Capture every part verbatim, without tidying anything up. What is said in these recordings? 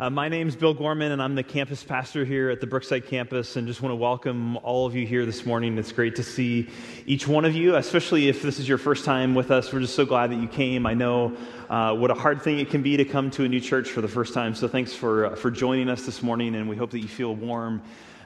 Uh, my name's Bill Gorman, and I'm the campus pastor here at the Brookside campus, and just want to welcome all of you here this morning. It's great to see each one of you, especially if this is your first time with us. We're just so glad that you came. I know uh, what a hard thing it can be to come to a new church for the first time, so thanks for, uh, for joining us this morning, and we hope that you feel warm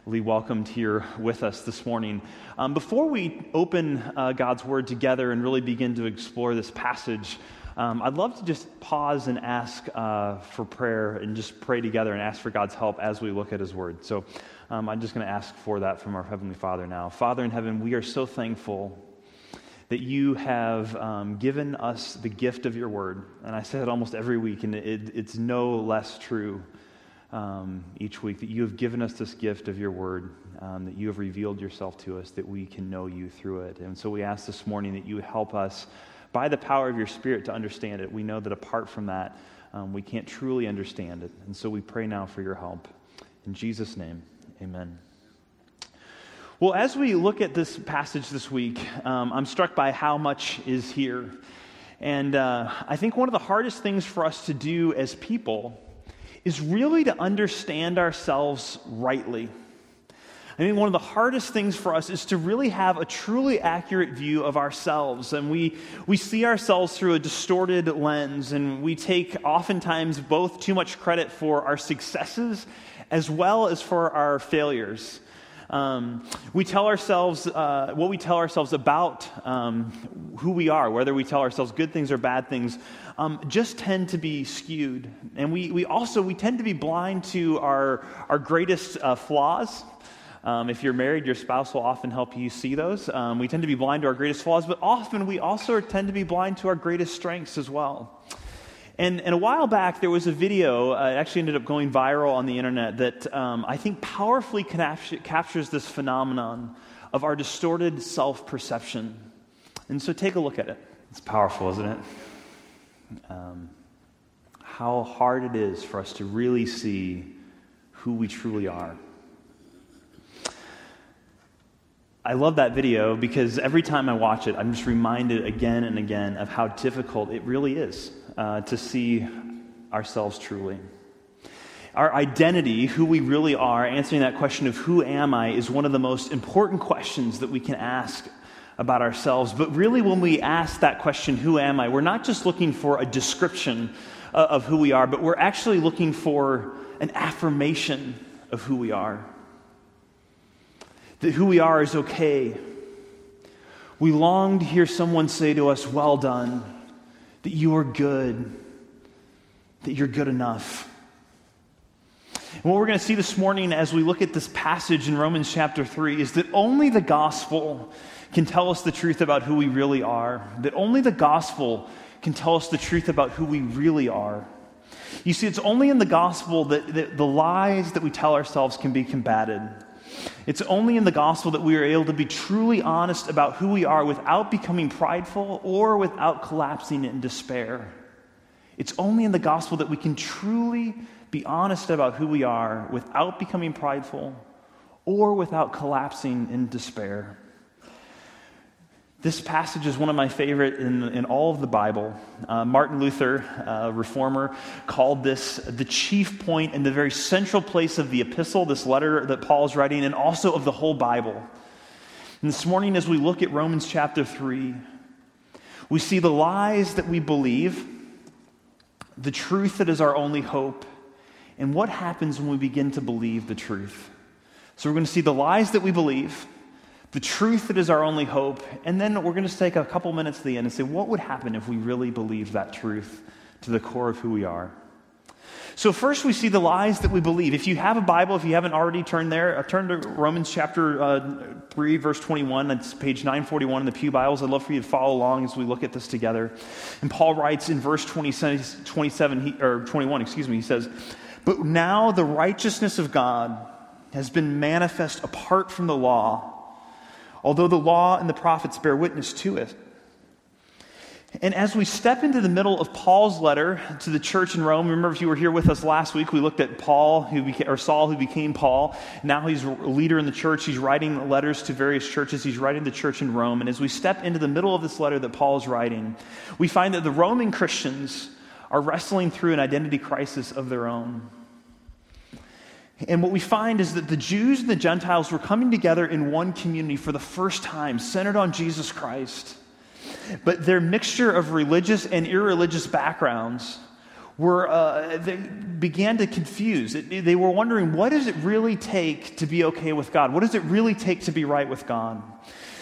welcomed here with us this morning. Um, before we open uh, God's Word together and really begin to explore this passage, um, I'd love to just pause and ask uh, for prayer and just pray together and ask for God's help as we look at His Word. So um, I'm just going to ask for that from our Heavenly Father now. Father in heaven, we are so thankful that you have um, given us the gift of your Word. And I say it almost every week, and it, it's no less true Um, each week, that you have given us this gift of your word, um, that you have revealed yourself to us, that we can know you through it. And so we ask this morning that you would help us by the power of your Spirit to understand it. We know that apart from that, um, we can't truly understand it. And so we pray now for your help. In Jesus' name, amen. Well, as we look at this passage this week, um, I'm struck by how much is here. And uh, I think one of the hardest things for us to do as people is really to understand ourselves rightly. I mean, one of the hardest things for us is to really have a truly accurate view of ourselves. And we we see ourselves through a distorted lens, and we take oftentimes both too much credit for our successes as well as for our failures. Um, we tell ourselves, uh, what we tell ourselves about um, who we are, whether we tell ourselves good things or bad things, um, just tend to be skewed. And we, we also, we tend to be blind to our, our greatest uh, flaws. Um, if you're married, your spouse will often help you see those. Um, we tend to be blind to our greatest flaws, but often we also tend to be blind to our greatest strengths as well. And, and a while back, there was a video, uh, it actually ended up going viral on the internet, that um, I think powerfully cap- captures this phenomenon of our distorted self-perception. And so take a look at it. It's powerful, isn't it? Um, how hard it is for us to really see who we truly are. I love that video because every time I watch it, I'm just reminded again and again of how difficult it really is uh, to see ourselves truly. Our identity, who we really are, answering that question of who am I, is one of the most important questions that we can ask about ourselves. But really, when we ask that question, who am I, we're not just looking for a description uh, of who we are, but we're actually looking for an affirmation of who we are. That who we are is okay. We long to hear someone say to us, well done, that you are good, that you're good enough. And what we're going to see this morning as we look at this passage in Romans chapter three is that only the gospel can tell us the truth about who we really are, that only the gospel can tell us the truth about who we really are. You see, it's only in the gospel that, that the lies that we tell ourselves can be combated. It's only in the gospel that we are able to be truly honest about who we are without becoming prideful or without collapsing in despair. It's only in the gospel that we can truly be honest about who we are without becoming prideful or without collapsing in despair. This passage is one of my favorite in, in all of the Bible. Uh, Martin Luther, uh, reformer, called this the chief point and the very central place of the epistle, this letter that Paul's writing, and also of the whole Bible. And this morning, as we look at Romans chapter three, we see the lies that we believe, the truth that is our only hope, and what happens when we begin to believe the truth. So we're going to see the lies that we believe, the truth that is our only hope, and then we're going to take a couple minutes at the end and say, what would happen if we really believed that truth to the core of who we are? So first we see the lies that we believe. If you have a Bible, if you haven't already turned there, turn to Romans chapter uh, three, verse twenty-one. It's page nine forty-one in the Pew Bibles. I'd love for you to follow along as we look at this together. And Paul writes in verse twenty-seven, twenty-seven, or twenty-one, excuse me, he says, "But now the righteousness of God has been manifest apart from the law, although the law and the prophets bear witness to it." And as we step into the middle of Paul's letter to the church in Rome, remember if you were here with us last week, we looked at Paul, who became, or Saul, who became Paul. Now he's a leader in the church. He's writing letters to various churches. He's writing the church in Rome. And as we step into the middle of this letter that Paul's writing, we find that the Roman Christians are wrestling through an identity crisis of their own. And what we find is that the Jews and the Gentiles were coming together in one community for the first time, centered on Jesus Christ. But their mixture of religious and irreligious backgrounds were uh, they began to confuse. It, they were wondering, what does it really take to be okay with God? What does it really take to be right with God?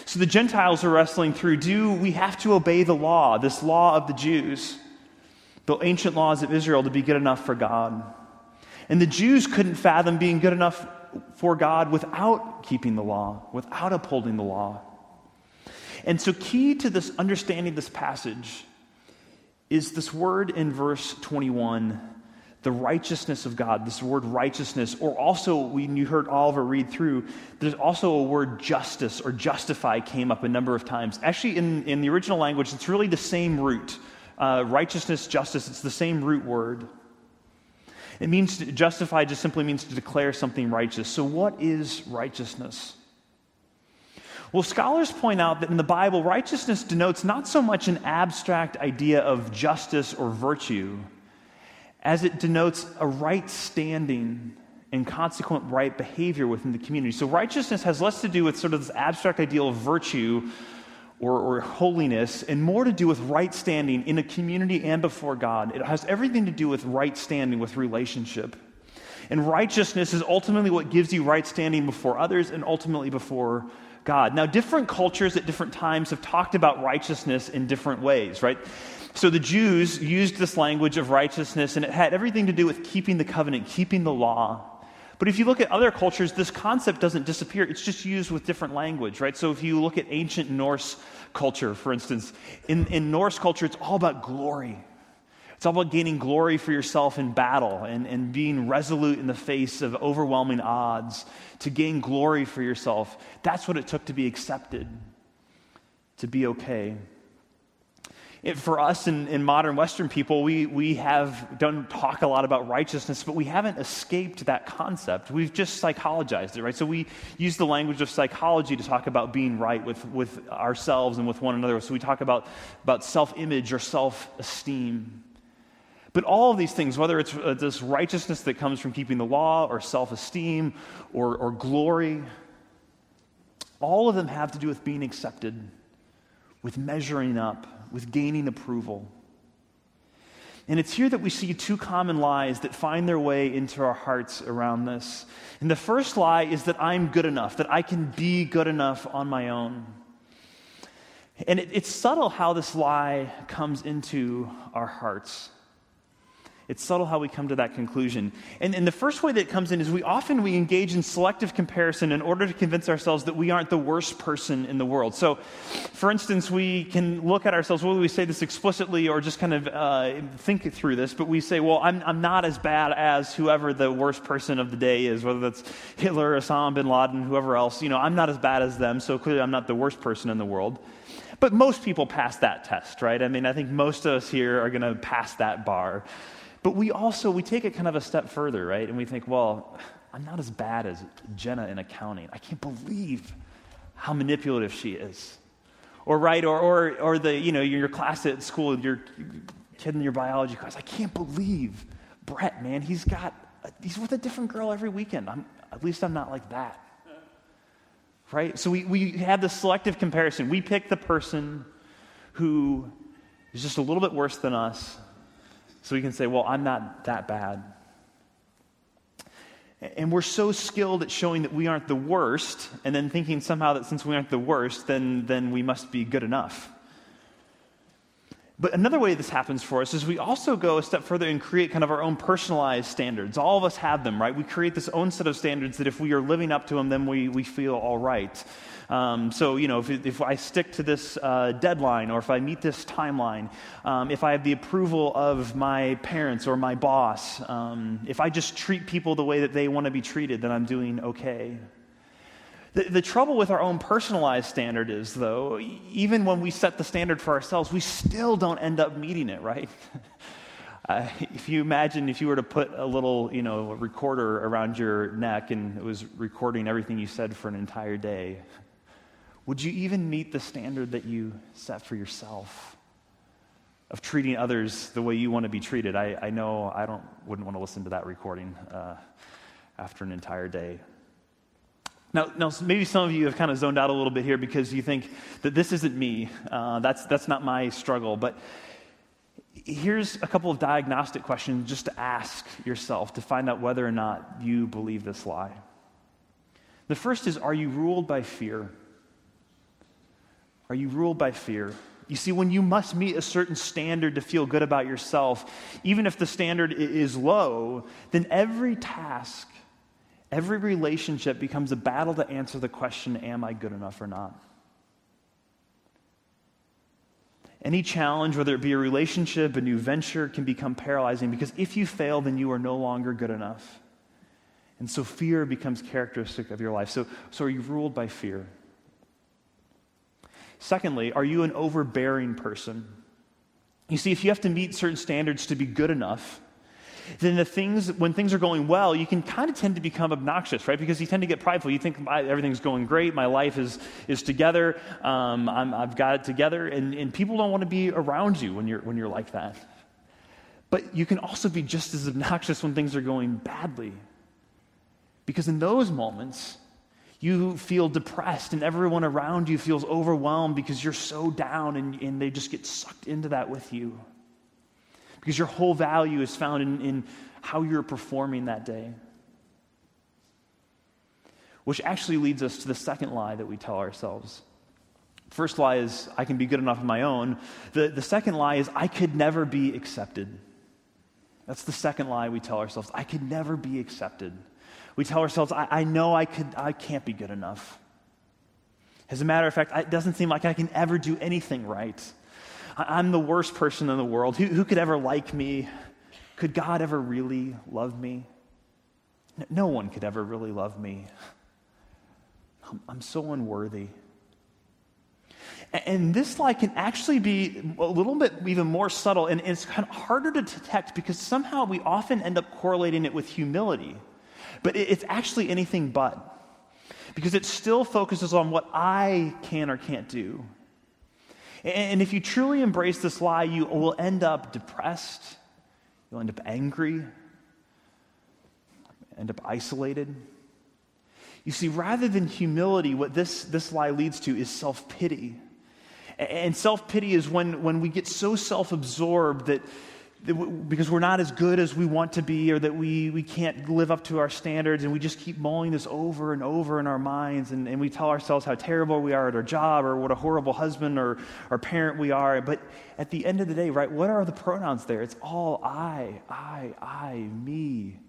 So the Gentiles are wrestling through, do we have to obey the law, this law of the Jews, the ancient laws of Israel, to be good enough for God? And the Jews couldn't fathom being good enough for God without keeping the law, without upholding the law. And so key to this understanding this passage is this word in verse twenty-one, the righteousness of God, this word righteousness, or also when you heard Oliver read through, there's also a word justice or justify came up a number of times. Actually, in, in the original language, it's really the same root. Uh, righteousness, justice, it's the same root word. It means to justify just simply means to declare something righteous. So what is righteousness? Well, scholars point out that in the Bible, righteousness denotes not so much an abstract idea of justice or virtue as it denotes a right standing and consequent right behavior within the community. So righteousness has less to do with sort of this abstract ideal of virtue Or, or holiness, and more to do with right standing in a community and before God. It has everything to do with right standing, with relationship. And righteousness is ultimately what gives you right standing before others and ultimately before God. Now, different cultures at different times have talked about righteousness in different ways, right? So the Jews used this language of righteousness, and it had everything to do with keeping the covenant, keeping the law. But if you look at other cultures, this concept doesn't disappear. It's just used with different language, right? So if you look at ancient Norse culture, for instance, in, in Norse culture, it's all about glory. It's all about gaining glory for yourself in battle and, and being resolute in the face of overwhelming odds to gain glory for yourself. That's what it took to be accepted, to be okay. It, for us in, in modern Western people, we we have don't talk a lot about righteousness, but we haven't escaped that concept. We've just psychologized it, right? So we use the language of psychology to talk about being right with, with ourselves and with one another. So we talk about, about self-image or self-esteem. But all of these things, whether it's uh, this righteousness that comes from keeping the law or self-esteem or, or glory, all of them have to do with being accepted, with measuring up, with gaining approval. And it's here that we see two common lies that find their way into our hearts around this. And the first lie is that I'm good enough, that I can be good enough on my own. And it, it's subtle how this lie comes into our hearts. It's subtle how we come to that conclusion. And, and the first way that it comes in is we often we engage in selective comparison in order to convince ourselves that we aren't the worst person in the world. So, for instance, we can look at ourselves, whether we say this explicitly or just kind of uh, think through this, but we say, well, I'm, I'm not as bad as whoever the worst person of the day is, whether that's Hitler, Osama bin Laden, whoever else. You know, I'm not as bad as them, so clearly I'm not the worst person in the world. But most people pass that test, right? I mean, I think most of us here are going to pass that bar. But we also, we take it kind of a step further, right? And we think, well, I'm not as bad as Jenna in accounting. I can't believe how manipulative she is. Or, right, or or or the, you know, your class at school, your kid in your biology class. I can't believe Brett, man. He's got, a, he's with a different girl every weekend. I'm, at least I'm not like that. Right? So we, we have this selective comparison. We pick the person who is just a little bit worse than us, so we can say, well, I'm not that bad. And we're so skilled at showing that we aren't the worst and then thinking somehow that since we aren't the worst, then, then we must be good enough. But another way this happens for us is we also go a step further and create kind of our own personalized standards. All of us have them, right? We create this own set of standards that if we are living up to them, then we, we feel all right. Um, so, you know, if, if I stick to this uh, deadline or if I meet this timeline, um, if I have the approval of my parents or my boss, um, if I just treat people the way that they want to be treated, then I'm doing okay. The, the trouble with our own personalized standard is, though, even when we set the standard for ourselves, we still don't end up meeting it, right? Uh, if you imagine if you were to put a little, you know, recorder around your neck and it was recording everything you said for an entire day, would you even meet the standard that you set for yourself of treating others the way you want to be treated? I, I know I don't wouldn't want to listen to that recording. Uh, after an entire day. Now, now, maybe some of you have kind of zoned out a little bit here because you think that this isn't me. Uh, that's that's not my struggle. But here's a couple of diagnostic questions just to ask yourself to find out whether or not you believe this lie. The first is, are you ruled by fear? Are you ruled by fear? You see, when you must meet a certain standard to feel good about yourself, even if the standard is low, then every task, every relationship becomes a battle to answer the question, am I good enough or not? Any challenge, whether it be a relationship, a new venture, can become paralyzing because if you fail, then you are no longer good enough. And so fear becomes characteristic of your life. So, so are you ruled by fear? Secondly, are you an overbearing person? You see, if you have to meet certain standards to be good enough, then the things when things are going well, you can kind of tend to become obnoxious, right? Because you tend to get prideful. You think everything's going great. My life is is together. Um, I'm, I've got it together, and, and people don't want to be around you when you're when you're like that. But you can also be just as obnoxious when things are going badly, because in those moments, you feel depressed, and everyone around you feels overwhelmed because you're so down, and, and they just get sucked into that with you. Because your whole value is found in, in how you're performing that day. Which actually leads us to the second lie that we tell ourselves. First lie is, I can be good enough on my own. The, the second lie is, I could never be accepted. That's the second lie we tell ourselves. I could never be accepted. We tell ourselves, I, I know I could, I can't be good enough. As a matter of fact, it doesn't seem like I can ever do anything right. I'm the worst person in the world. Who, who could ever like me? Could God ever really love me? No one could ever really love me. I'm, I'm so unworthy. And, and this lie can actually be a little bit even more subtle, and, and it's kind of harder to detect because somehow we often end up correlating it with humility. But it, it's actually anything but, because it still focuses on what I can or can't do. And if you truly embrace this lie, you will end up depressed, you'll end up angry, end up isolated. You see, rather than humility, what this, this lie leads to is self-pity. And self-pity is when, when we get so self-absorbed that, that w- because we're not as good as we want to be, or that we, we can't live up to our standards, and we just keep mulling this over and over in our minds, and, and we tell ourselves how terrible we are at our job, or what a horrible husband or, or parent we are. But at the end of the day, right, what are the pronouns there? It's all I, I, I, me,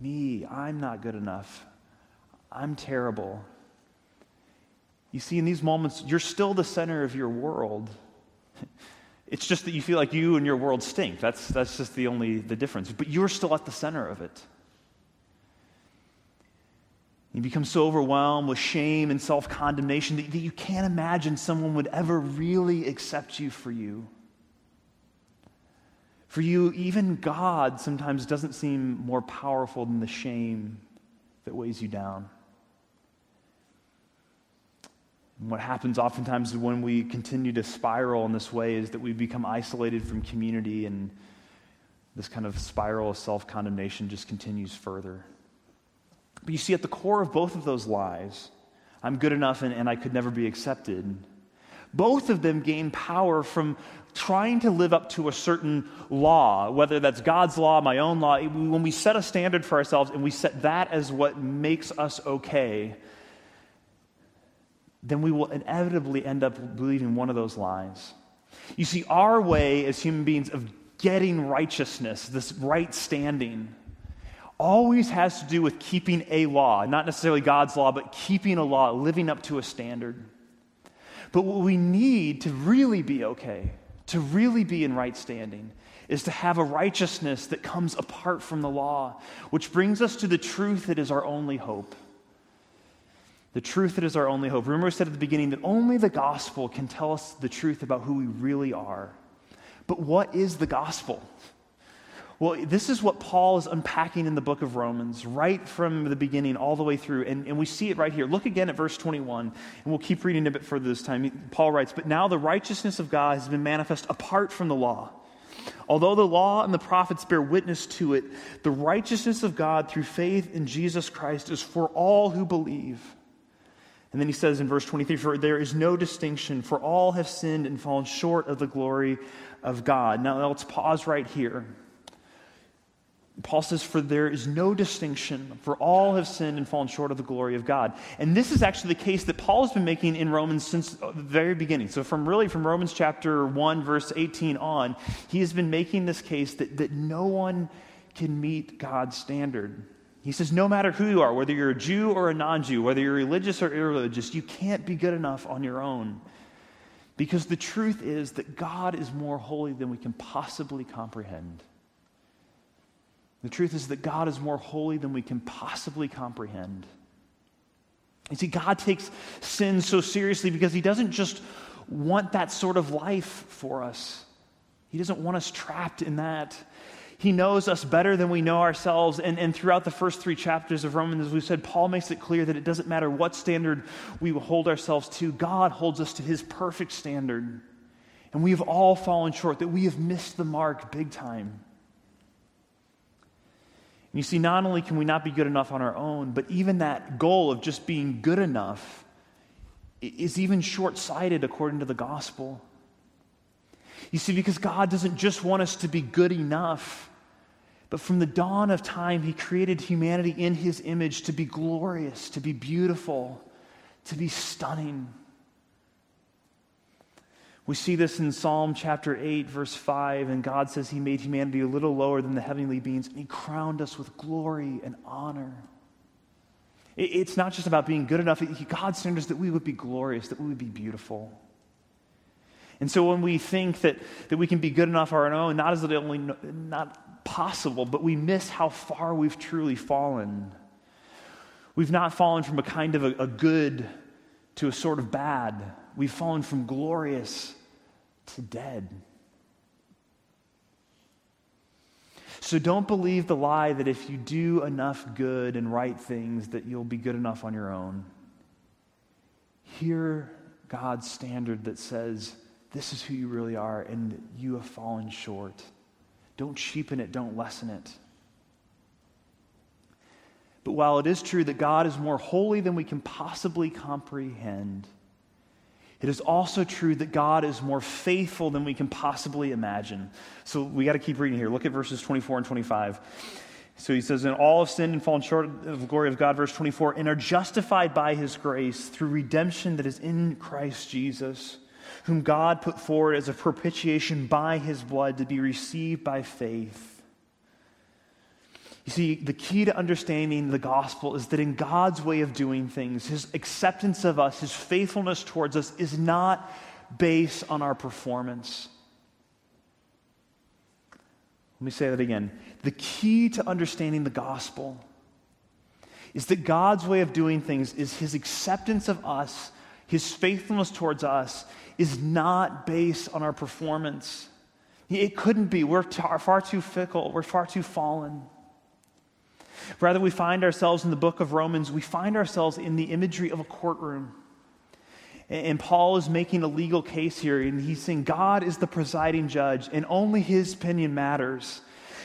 me, I'm not good enough, I'm terrible. You see, in these moments, you're still the center of your world. It's just that you feel like you and your world stink. That's that's just the only the difference. But you're still at the center of it. You become so overwhelmed with shame and self-condemnation that, that you can't imagine someone would ever really accept you for you. For you, even God sometimes doesn't seem more powerful than the shame that weighs you down. And what happens oftentimes when we continue to spiral in this way is that we become isolated from community, and this kind of spiral of self-condemnation just continues further. But you see, at the core of both of those lies, I'm good enough and, and I could never be accepted, both of them gain power from trying to live up to a certain law, whether that's God's law, my own law. When we set a standard for ourselves and we set that as what makes us okay, then we will inevitably end up believing one of those lies. You see, our way as human beings of getting righteousness, this right standing, always has to do with keeping a law, not necessarily God's law, but keeping a law, living up to a standard. But what we need to really be okay, to really be in right standing, is to have a righteousness that comes apart from the law, which brings us to the truth that is our only hope. The truth that is our only hope. Remember, we said at the beginning that only the gospel can tell us the truth about who we really are. But what is the gospel? Well, this is what Paul is unpacking in the book of Romans, right from the beginning all the way through. And, and we see it right here. Look again at verse twenty-one, and we'll keep reading a bit further this time. Paul writes, "But now the righteousness of God has been manifest apart from the law, Although the law and the prophets bear witness to it, the righteousness of God through faith in Jesus Christ is for all who believe. And then he says in verse twenty-three, for there is no distinction, for all have sinned and fallen short of the glory of God. Now let's pause right here. Paul says, for there is no distinction, for all have sinned and fallen short of the glory of God. And this is actually the case that Paul has been making in Romans since the very beginning. So from really from Romans chapter one, verse eighteen on, he has been making this case that, that no one can meet God's standard. He says, no matter who you are, whether you're a Jew or a non-Jew, whether you're religious or irreligious, you can't be good enough on your own. Because the truth is that God is more holy than we can possibly comprehend. The truth is that God is more holy than we can possibly comprehend. You see, God takes sin so seriously because he doesn't just want that sort of life for us. He doesn't want us trapped in that. He knows us better than we know ourselves. And, and throughout the first three chapters of Romans, as we've said, Paul makes it clear that it doesn't matter what standard we hold ourselves to. God holds us to his perfect standard. And we have all fallen short, that we have missed the mark big time. And you see, not only can we not be good enough on our own, but even that goal of just being good enough is even short-sighted according to the gospel. You see, because God doesn't just want us to be good enough, but from the dawn of time, he created humanity in his image to be glorious, to be beautiful, to be stunning. We see this in Psalm chapter eight, verse five, and God says he made humanity a little lower than the heavenly beings, and he crowned us with glory and honor. It's not just about being good enough. God sent us that we would be glorious, that we would be beautiful. And so when we think that, that we can be good enough on our own, not as it only not possible, but we miss how far we've truly fallen. We've not fallen from a kind of a, a good to a sort of bad. We've fallen from glorious to dead. So don't believe the lie that if you do enough good and right things that you'll be good enough on your own. Hear God's standard that says, this is who you really are and you have fallen short. Don't cheapen it, don't lessen it. But while it is true that God is more holy than we can possibly comprehend, it is also true that God is more faithful than we can possibly imagine. So we got to keep reading here. Look at verses twenty-four and twenty-five. So he says, and all have sinned and fallen short of the glory of God, verse twenty-four, and are justified by his grace through redemption that is in Christ Jesus, whom God put forward as a propitiation by his blood to be received by faith. You see, the key to understanding the gospel is that in God's way of doing things, his acceptance of us, his faithfulness towards us is not based on our performance. Let me say that again. The key to understanding the gospel is that God's way of doing things is his acceptance of us, his faithfulness towards us is not based on our performance. It couldn't be. We're far too fickle. We're far too fallen. Rather, we find ourselves in the book of Romans, we find ourselves in the imagery of a courtroom. And Paul is making a legal case here, and he's saying God is the presiding judge, and only his opinion matters.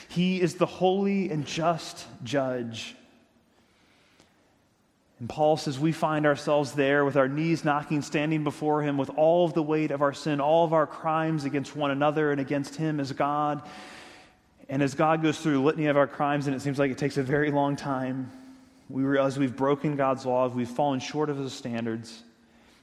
He is the holy and just judge. And Paul says we find ourselves there with our knees knocking, standing before him with all of the weight of our sin, all of our crimes against one another and against him as God. And as God goes through a litany of our crimes, and it seems like it takes a very long time, we realize we've broken God's law, we've fallen short of his standards.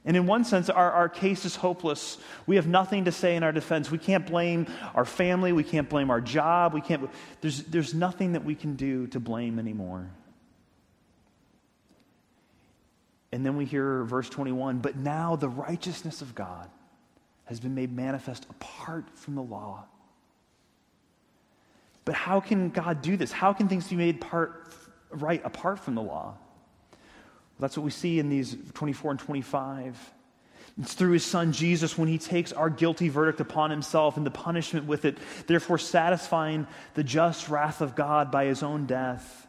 And in one sense, our, our case is hopeless. We have nothing to say in our defense. We can't blame our family. We can't blame our job. We can't. There's, there's nothing that we can do to blame anymore. And then we hear verse twenty-one, but now the righteousness of God has been made manifest apart from the law. But how can God do this? How can things be made part, right apart from the law? Well, that's what we see in these twenty-four and twenty-five. It's through his son Jesus when he takes our guilty verdict upon himself and the punishment with it, therefore satisfying the just wrath of God by his own death.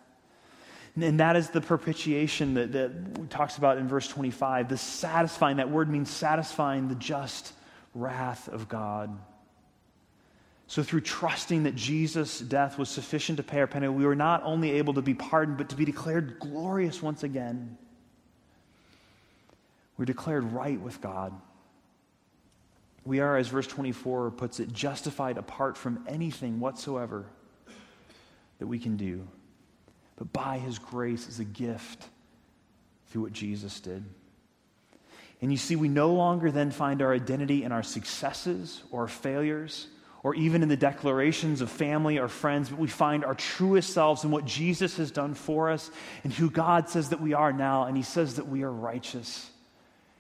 And that is the propitiation that, that talks about in verse twenty-five. The satisfying, that word means satisfying the just wrath of God. So through trusting that Jesus' death was sufficient to pay our penalty, we were not only able to be pardoned, but to be declared glorious once again. We're declared right with God. We are, as verse twenty-four puts it, justified apart from anything whatsoever that we can do. But by his grace is a gift through what Jesus did. And you see, we no longer then find our identity in our successes or failures, or even in the declarations of family or friends, but we find our truest selves in what Jesus has done for us and who God says that we are now, and he says that we are righteous.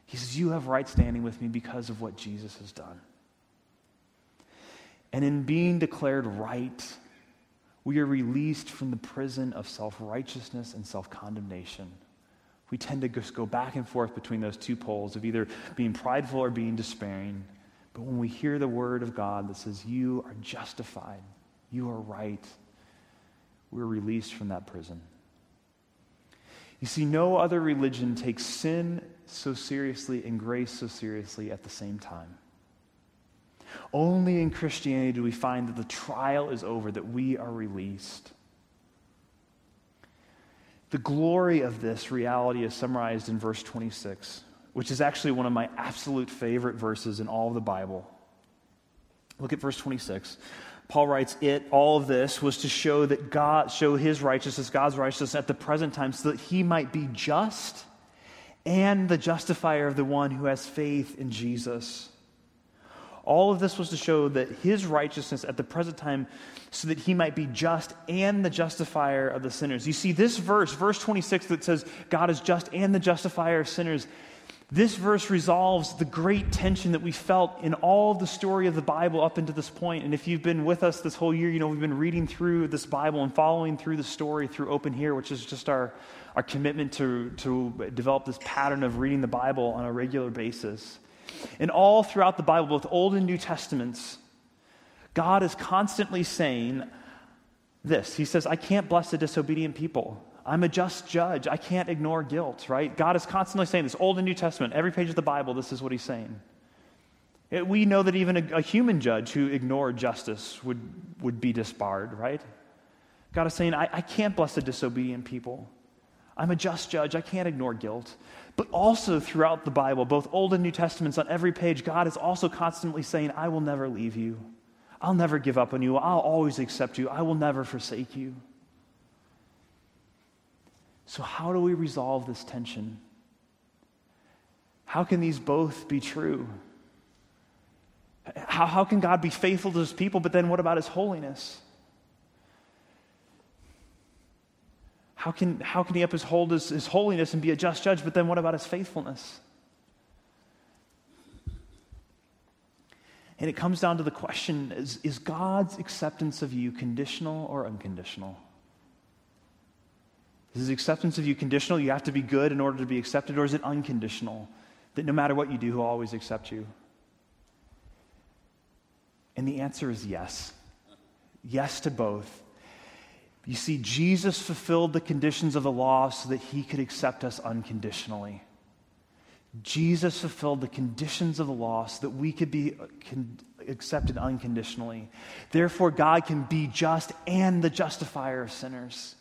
He says, you have right standing with me because of what Jesus has done. And in being declared right, we are released from the prison of self-righteousness and self-condemnation. We tend to just go back and forth between those two poles of either being prideful or being despairing. But when we hear the word of God that says, you are justified, you are right, we're released from that prison. You see, no other religion takes sin so seriously and grace so seriously at the same time. Only in Christianity do we find that the trial is over, that we are released. The glory of this reality is summarized in verse twenty-six, which is actually one of my absolute favorite verses in all of the Bible. Look at verse twenty-six. Paul writes, it, all of this, was to show that God, show his righteousness, God's righteousness at the present time, so that he might be just and the justifier of the one who has faith in Jesus. All of this was to show that his righteousness at the present time, so that he might be just and the justifier of the sinners. You see, this verse, verse twenty-six, that says God is just and the justifier of sinners, this verse resolves the great tension that we felt in all the story of the Bible up until this point. And if you've been with us this whole year, you know, we've been reading through this Bible and following through the story through Open Here, which is just our, our commitment to, to develop this pattern of reading the Bible on a regular basis. And all throughout the Bible, both Old and New Testaments, God is constantly saying this. He says, I can't bless the disobedient people. I'm a just judge. I can't ignore guilt, right? God is constantly saying this, Old and New Testament, every page of the Bible, this is what he's saying. It, we know that even a, a human judge who ignored justice would, would be disbarred, right? God is saying, I, I can't bless the disobedient people. I'm a just judge. I can't ignore guilt. But also throughout the Bible, both Old and New Testaments, on every page, God is also constantly saying, I will never leave you. I'll never give up on you. I'll always accept you. I will never forsake you. So how do we resolve this tension? How can these both be true? How, how can God be faithful to his people, but then what about his holiness? How can, how can he uphold his, his holiness and be a just judge, but then what about his faithfulness? And it comes down to the question, is, is God's acceptance of you conditional or unconditional? Is his acceptance of you conditional? You have to be good in order to be accepted, or is it unconditional? That no matter what you do, he'll always accept you? And the answer is yes. Yes to both. You see, Jesus fulfilled the conditions of the law so that he could accept us unconditionally. Jesus fulfilled the conditions of the law so that we could be accepted unconditionally. Therefore, God can be just and the justifier of sinners.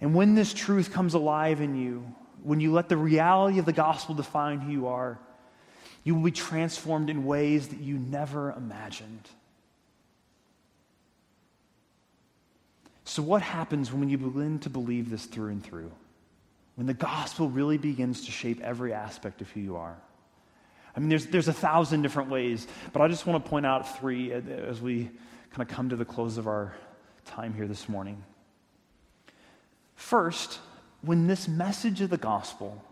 And when this truth comes alive in you, when you let the reality of the gospel define who you are, you will be transformed in ways that you never imagined. So what happens when you begin to believe this through and through? When the gospel really begins to shape every aspect of who you are? I mean, there's, there's a thousand different ways, but I just want to point out three as we kind of come to the close of our time here this morning. First, when this message of the gospel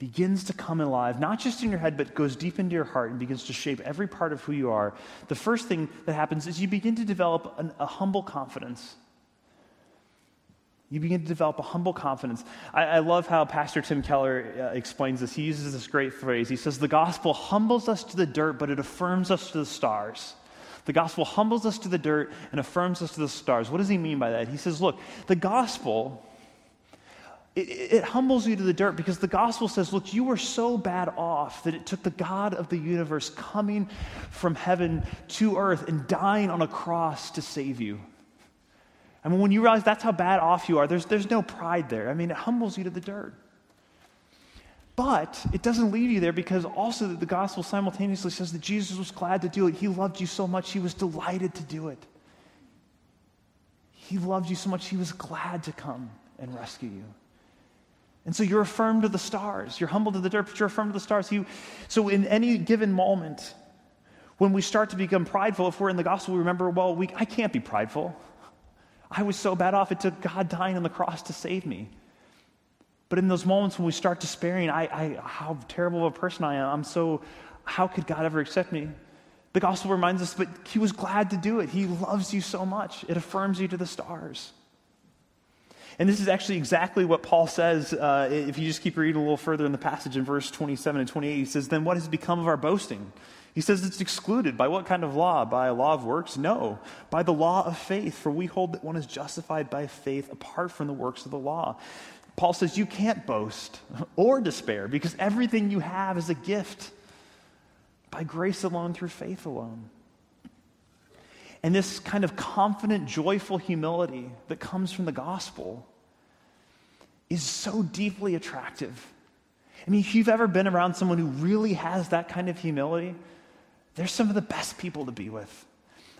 begins to come alive, not just in your head, but goes deep into your heart and begins to shape every part of who you are, the first thing that happens is you begin to develop an, a humble confidence. You begin to develop a humble confidence. I, I love how Pastor Tim Keller uh, explains this. He uses this great phrase. He says, the gospel humbles us to the dirt, but it affirms us to the stars. The gospel humbles us to the dirt and affirms us to the stars. What does he mean by that? He says, look, the gospel It, it humbles you to the dirt, because the gospel says, look, you were so bad off that it took the God of the universe coming from heaven to earth and dying on a cross to save you. I mean, when you realize that's how bad off you are, there's, there's no pride there. I mean, it humbles you to the dirt. But it doesn't leave you there, because also the gospel simultaneously says that Jesus was glad to do it. He loved you so much, he was delighted to do it. He loved you so much, he was glad to come and rescue you. And so you're affirmed to the stars. You're humbled to the dirt, but you're affirmed to the stars. You, so in any given moment, when we start to become prideful, if we're in the gospel, we remember, well, we, I can't be prideful. I was so bad off, it took God dying on the cross to save me. But in those moments when we start despairing, I, I, how terrible of a person I am, I'm so, how could God ever accept me? The gospel reminds us, but he was glad to do it. He loves you so much. It affirms you to the stars. And this is actually exactly what Paul says, uh, if you just keep reading a little further in the passage in verse twenty-seven and twenty-eight. He says, then what has become of our boasting? He says it's excluded. By what kind of law? By a law of works? No, by the law of faith. For we hold that one is justified by faith apart from the works of the law. Paul says you can't boast or despair, because everything you have is a gift by grace alone through faith alone. And this kind of confident, joyful humility that comes from the gospel is so deeply attractive. I mean, if you've ever been around someone who really has that kind of humility, they're some of the best people to be with.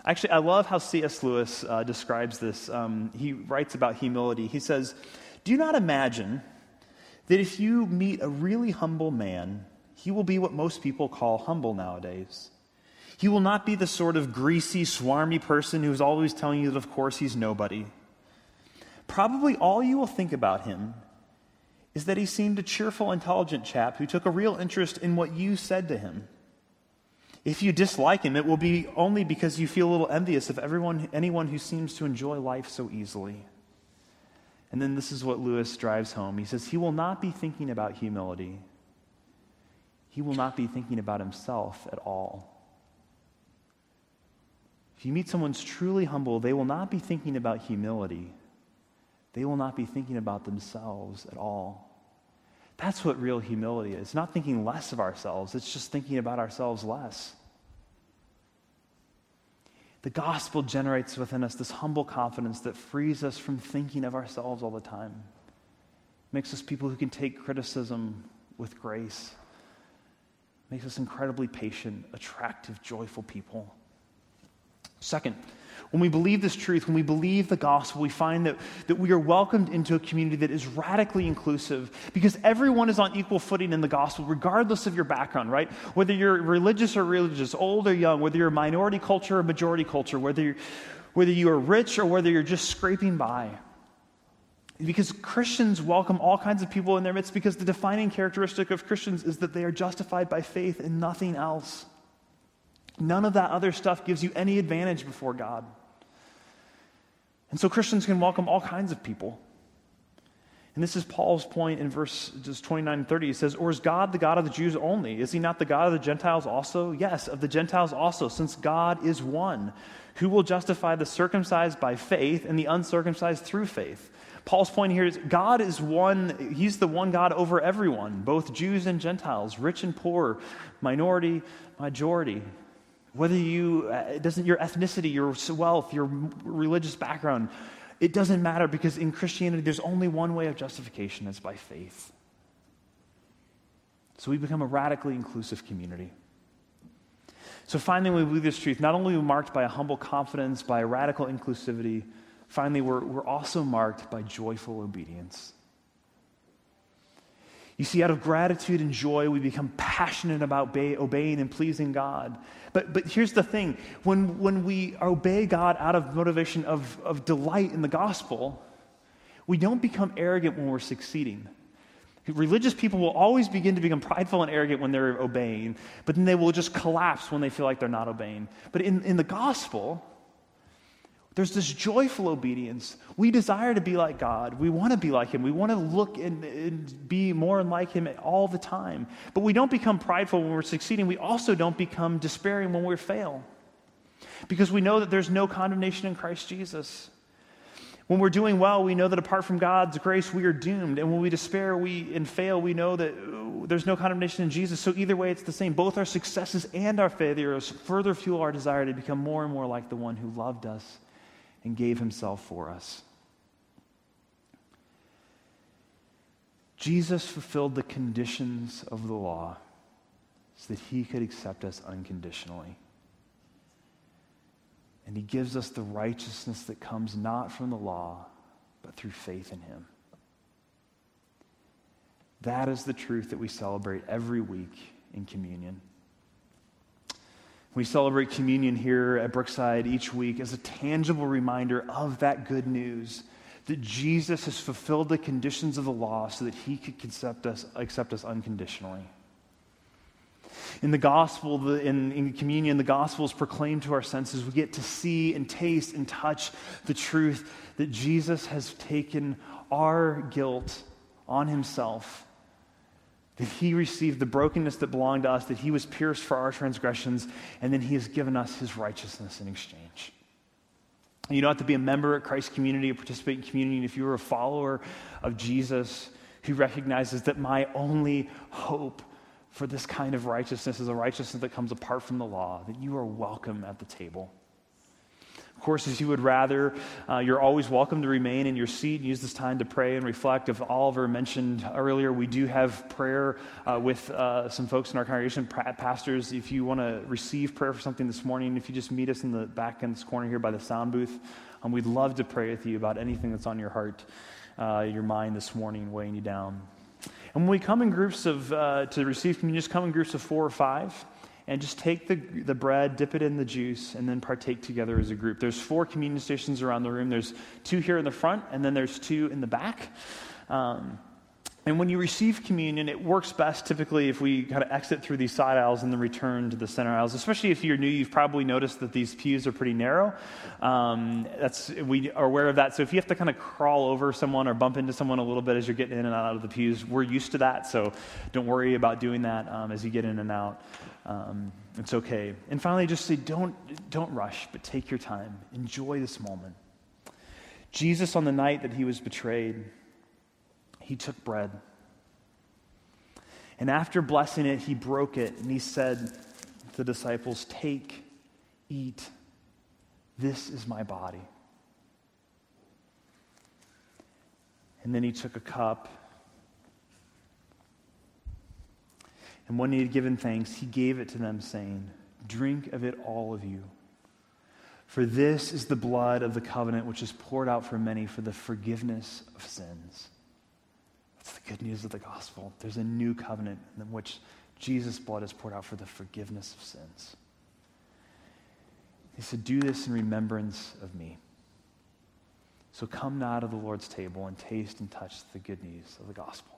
Actually, I love how C S. Lewis uh, describes this. Um, he writes about humility. He says, do not imagine that if you meet a really humble man, he will be what most people call humble nowadays. He will not be the sort of greasy, swarmy person who is always telling you that, of course, he's nobody. Probably all you will think about him is that he seemed a cheerful, intelligent chap who took a real interest in what you said to him. If you dislike him, it will be only because you feel a little envious of everyone, anyone who seems to enjoy life so easily. And then this is what Lewis drives home. He says, he will not be thinking about humility. He will not be thinking about himself at all. If you meet someone who's truly humble, they will not be thinking about humility. They will not be thinking about themselves at all. That's what real humility is. It's not thinking less of ourselves. It's just thinking about ourselves less. The gospel generates within us this humble confidence that frees us from thinking of ourselves all the time. It makes us people who can take criticism with grace. It makes us incredibly patient, attractive, joyful people. Second, when we believe this truth, when we believe the gospel, we find that, that we are welcomed into a community that is radically inclusive, because everyone is on equal footing in the gospel, regardless of your background, right? Whether you're religious or religious, old or young, whether you're a minority culture or majority culture, whether you're, whether you are rich or whether you're just scraping by. Because Christians welcome all kinds of people in their midst, because the defining characteristic of Christians is that they are justified by faith and nothing else. None of that other stuff gives you any advantage before God. And so Christians can welcome all kinds of people. And this is Paul's point in verse twenty-nine and thirty. He says, or is God the God of the Jews only? Is he not the God of the Gentiles also? Yes, of the Gentiles also, since God is one, who will justify the circumcised by faith and the uncircumcised through faith. Paul's point here is God is one. He's the one God over everyone, both Jews and Gentiles, rich and poor, minority, majority. Whether you, it doesn't, your ethnicity, your wealth, your religious background, it doesn't matter, because in Christianity there's only one way of justification, it's by faith. So we become a radically inclusive community. So finally, when we believe this truth, not only are we marked by a humble confidence, by a radical inclusivity, finally we're, we're also marked by joyful obedience. You see, out of gratitude and joy, we become passionate about obey, obeying and pleasing God. But but here's the thing. When when we obey God out of motivation of, of delight in the gospel, we don't become arrogant when we're succeeding. Religious people will always begin to become prideful and arrogant when they're obeying, but then they will just collapse when they feel like they're not obeying. But in, in the gospel, there's this joyful obedience. We desire to be like God. We want to be like him. We want to look and, and be more like him all the time. But we don't become prideful when we're succeeding. We also don't become despairing when we fail, because we know that there's no condemnation in Christ Jesus. When we're doing well, we know that apart from God's grace, we are doomed. And when we despair we and fail, we know that ooh, there's no condemnation in Jesus. So either way, it's the same. Both our successes and our failures further fuel our desire to become more and more like the one who loved us and gave himself for us. Jesus fulfilled the conditions of the law so that he could accept us unconditionally. And he gives us the righteousness that comes not from the law, but through faith in him. That is the truth that we celebrate every week in communion. We celebrate communion here at Brookside each week as a tangible reminder of that good news that Jesus has fulfilled the conditions of the law so that he could accept us, accept us unconditionally. In the gospel, the, in, in communion, the gospel is proclaimed to our senses. We get to see and taste and touch the truth that Jesus has taken our guilt on himself, that he received the brokenness that belonged to us, that he was pierced for our transgressions, and then he has given us his righteousness in exchange. You don't have to be a member at Christ's community or participate in communion if you are a follower of Jesus who recognizes that my only hope for this kind of righteousness is a righteousness that comes apart from the law, that you are welcome at the table. Of course, as you would rather, uh, you're always welcome to remain in your seat and use this time to pray and reflect. As Oliver mentioned earlier, we do have prayer uh, with uh, some folks in our congregation, pastors. If you want to receive prayer for something this morning, if you just meet us in the back end corner here by the sound booth, um, we'd love to pray with you about anything that's on your heart, uh, your mind this morning, weighing you down. And when we come in groups of, uh, to receive communion, just come in groups of four or five and just take the, the bread, dip it in the juice, and then partake together as a group. There's four communion stations around the room. There's two here in the front, and then there's two in the back. Um, and when you receive communion, it works best typically if we kind of exit through these side aisles and then return to the center aisles. Especially if you're new, you've probably noticed that these pews are pretty narrow. Um, that's we are aware of that. So if you have to kind of crawl over someone or bump into someone a little bit as you're getting in and out of the pews, we're used to that. So don't worry about doing that um, as you get in and out. Um, it's okay. And finally, just say, don't, don't rush, but take your time. Enjoy this moment. Jesus, on the night that he was betrayed, he took bread. And after blessing it, he broke it, and he said to the disciples, "Take, eat. This is my body." And then he took a cup, and when he had given thanks, he gave it to them, saying, "Drink of it, all of you. For this is the blood of the covenant, which is poured out for many for the forgiveness of sins." That's the good news of the gospel. There's a new covenant in which Jesus' blood is poured out for the forgiveness of sins. He said, "Do this in remembrance of me." So come now to the Lord's table and taste and touch the good news of the gospel.